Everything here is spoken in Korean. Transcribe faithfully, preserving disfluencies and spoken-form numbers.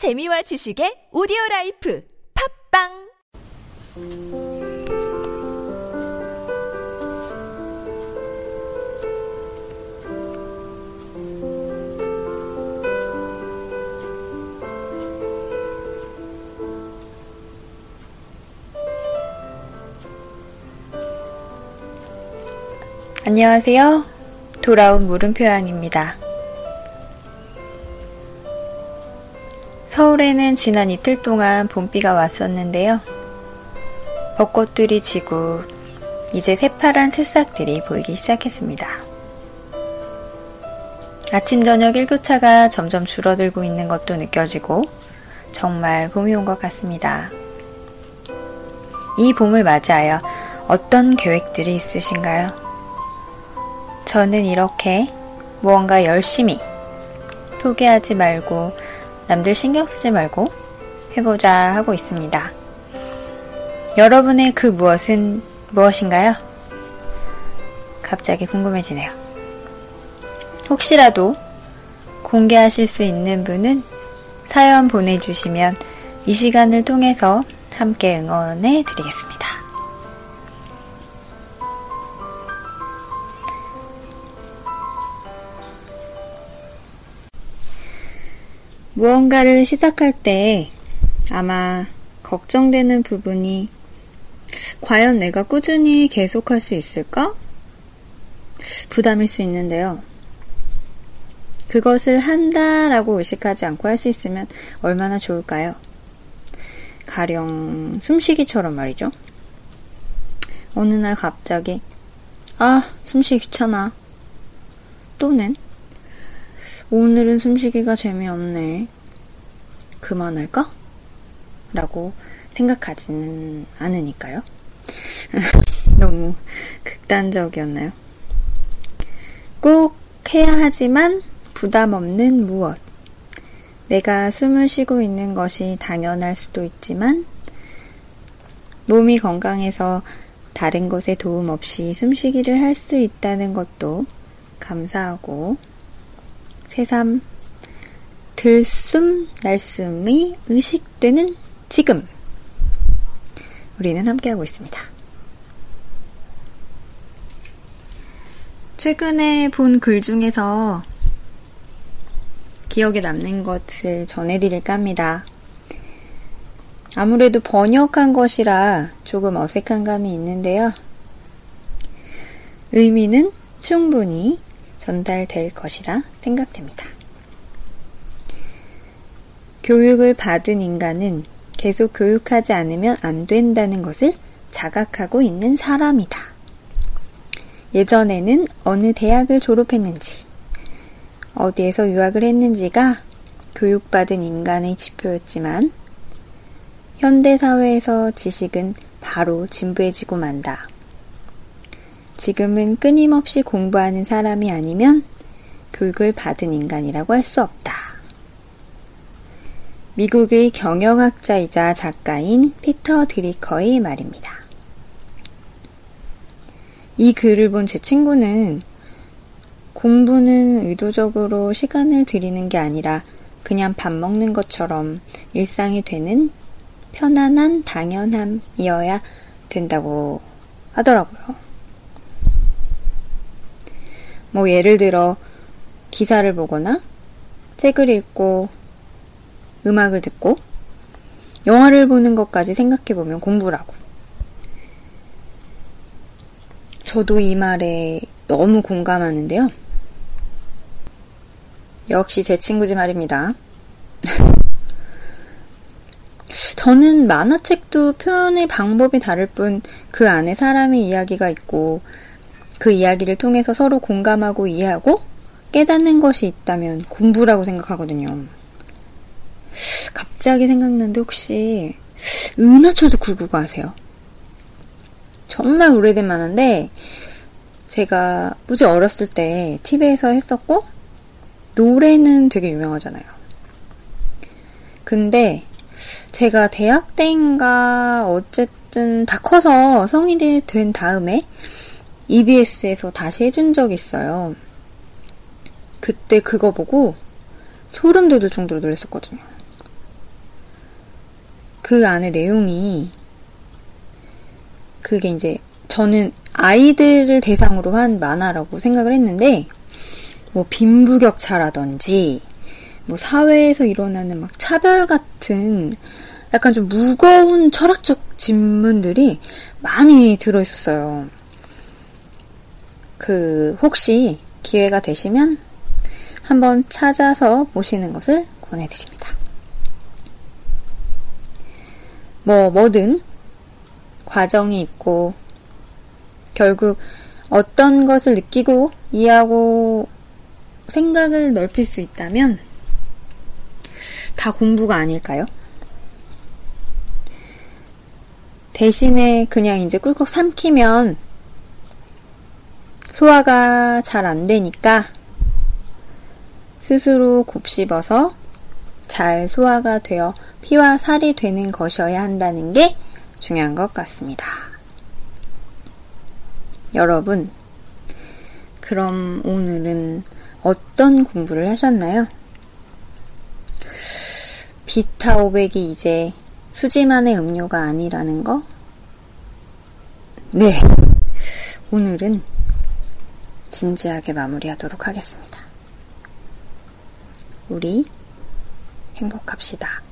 재미와 지식의 오디오라이프 팟빵. 안녕하세요. 돌아온 물음표양입니다. 서울에는 지난 이틀 동안 봄비가 왔었는데요. 벚꽃들이 지고 이제 새파란 새싹들이 보이기 시작했습니다. 아침 저녁 일교차가 점점 줄어들고 있는 것도 느껴지고 정말 봄이 온 것 같습니다. 이 봄을 맞이하여 어떤 계획들이 있으신가요? 저는 이렇게 무언가 열심히 포기하지 말고 남들 신경 쓰지 말고 해보자 하고 있습니다. 여러분의 그 무엇은 무엇인가요? 갑자기 궁금해지네요. 혹시라도 공개하실 수 있는 분은 사연 보내주시면 이 시간을 통해서 함께 응원해 드리겠습니다. 무언가를 시작할 때 아마 걱정되는 부분이 과연 내가 꾸준히 계속할 수 있을까? 부담일 수 있는데요. 그것을 한다라고 의식하지 않고 할 수 있으면 얼마나 좋을까요? 가령 숨쉬기처럼 말이죠. 어느 날 갑자기 아, 숨쉬기 귀찮아. 또는 오늘은 숨쉬기가 재미없네. 그만할까? 라고 생각하지는 않으니까요. 너무 극단적이었나요? 꼭 해야 하지만 부담 없는 무엇. 내가 숨을 쉬고 있는 것이 당연할 수도 있지만 몸이 건강해서 다른 것에 도움 없이 숨쉬기를 할 수 있다는 것도 감사하고 새삼 들숨 날숨이 의식되는 지금 우리는 함께하고 있습니다. 최근에 본 글 중에서 기억에 남는 것을 전해드릴까 합니다. 아무래도 번역한 것이라 조금 어색한 감이 있는데요. 의미는 충분히 전달될 것이라 생각됩니다. 교육을 받은 인간은 계속 교육하지 않으면 안 된다는 것을 자각하고 있는 사람이다. 예전에는 어느 대학을 졸업했는지, 어디에서 유학을 했는지가 교육받은 인간의 지표였지만 현대사회에서 지식은 바로 진부해지고 만다. 지금은 끊임없이 공부하는 사람이 아니면 교육을 받은 인간이라고 할 수 없다. 미국의 경영학자이자 작가인 피터 드리커의 말입니다. 이 글을 본 제 친구는 공부는 의도적으로 시간을 들이는 게 아니라 그냥 밥 먹는 것처럼 일상이 되는 편안한 당연함이어야 된다고 하더라고요. 뭐 예를 들어 기사를 보거나 책을 읽고 음악을 듣고 영화를 보는 것까지 생각해보면 공부라고. 저도 이 말에 너무 공감하는데요. 역시 제 친구지 말입니다. 저는 만화책도 표현의 방법이 다를 뿐 그 안에 사람의 이야기가 있고 그 이야기를 통해서 서로 공감하고 이해하고 깨닫는 것이 있다면 공부라고 생각하거든요. 갑자기 생각났는데 혹시 은하철도 구백구십구 아세요? 정말 오래된 만화인데 제가 무지 어렸을 때 티비에서 했었고 노래는 되게 유명하잖아요. 근데 제가 대학 때인가 어쨌든 다 커서 성인이 된 다음에 이비에스에서 다시 해준 적이 있어요. 그때 그거 보고 소름 돋을 정도로 놀랐었거든요. 그 안에 내용이, 그게 이제 저는 아이들을 대상으로 한 만화라고 생각을 했는데, 뭐 빈부격차라든지 뭐 사회에서 일어나는 막 차별 같은 약간 좀 무거운 철학적 질문들이 많이 들어있었어요. 그 혹시 기회가 되시면 한번 찾아서 보시는 것을 권해드립니다. 뭐 뭐든 과정이 있고 결국 어떤 것을 느끼고 이해하고 생각을 넓힐 수 있다면 다 공부가 아닐까요? 대신에 그냥 이제 꿀꺽 삼키면 소화가 잘 안 되니까 스스로 곱씹어서 잘 소화가 되어 피와 살이 되는 것이어야 한다는 게 중요한 것 같습니다. 여러분, 그럼 오늘은 어떤 공부를 하셨나요? 비타 오백이 이제 수지만의 음료가 아니라는 거? 네, 오늘은 진지하게 마무리하도록 하겠습니다. 우리 행복합시다.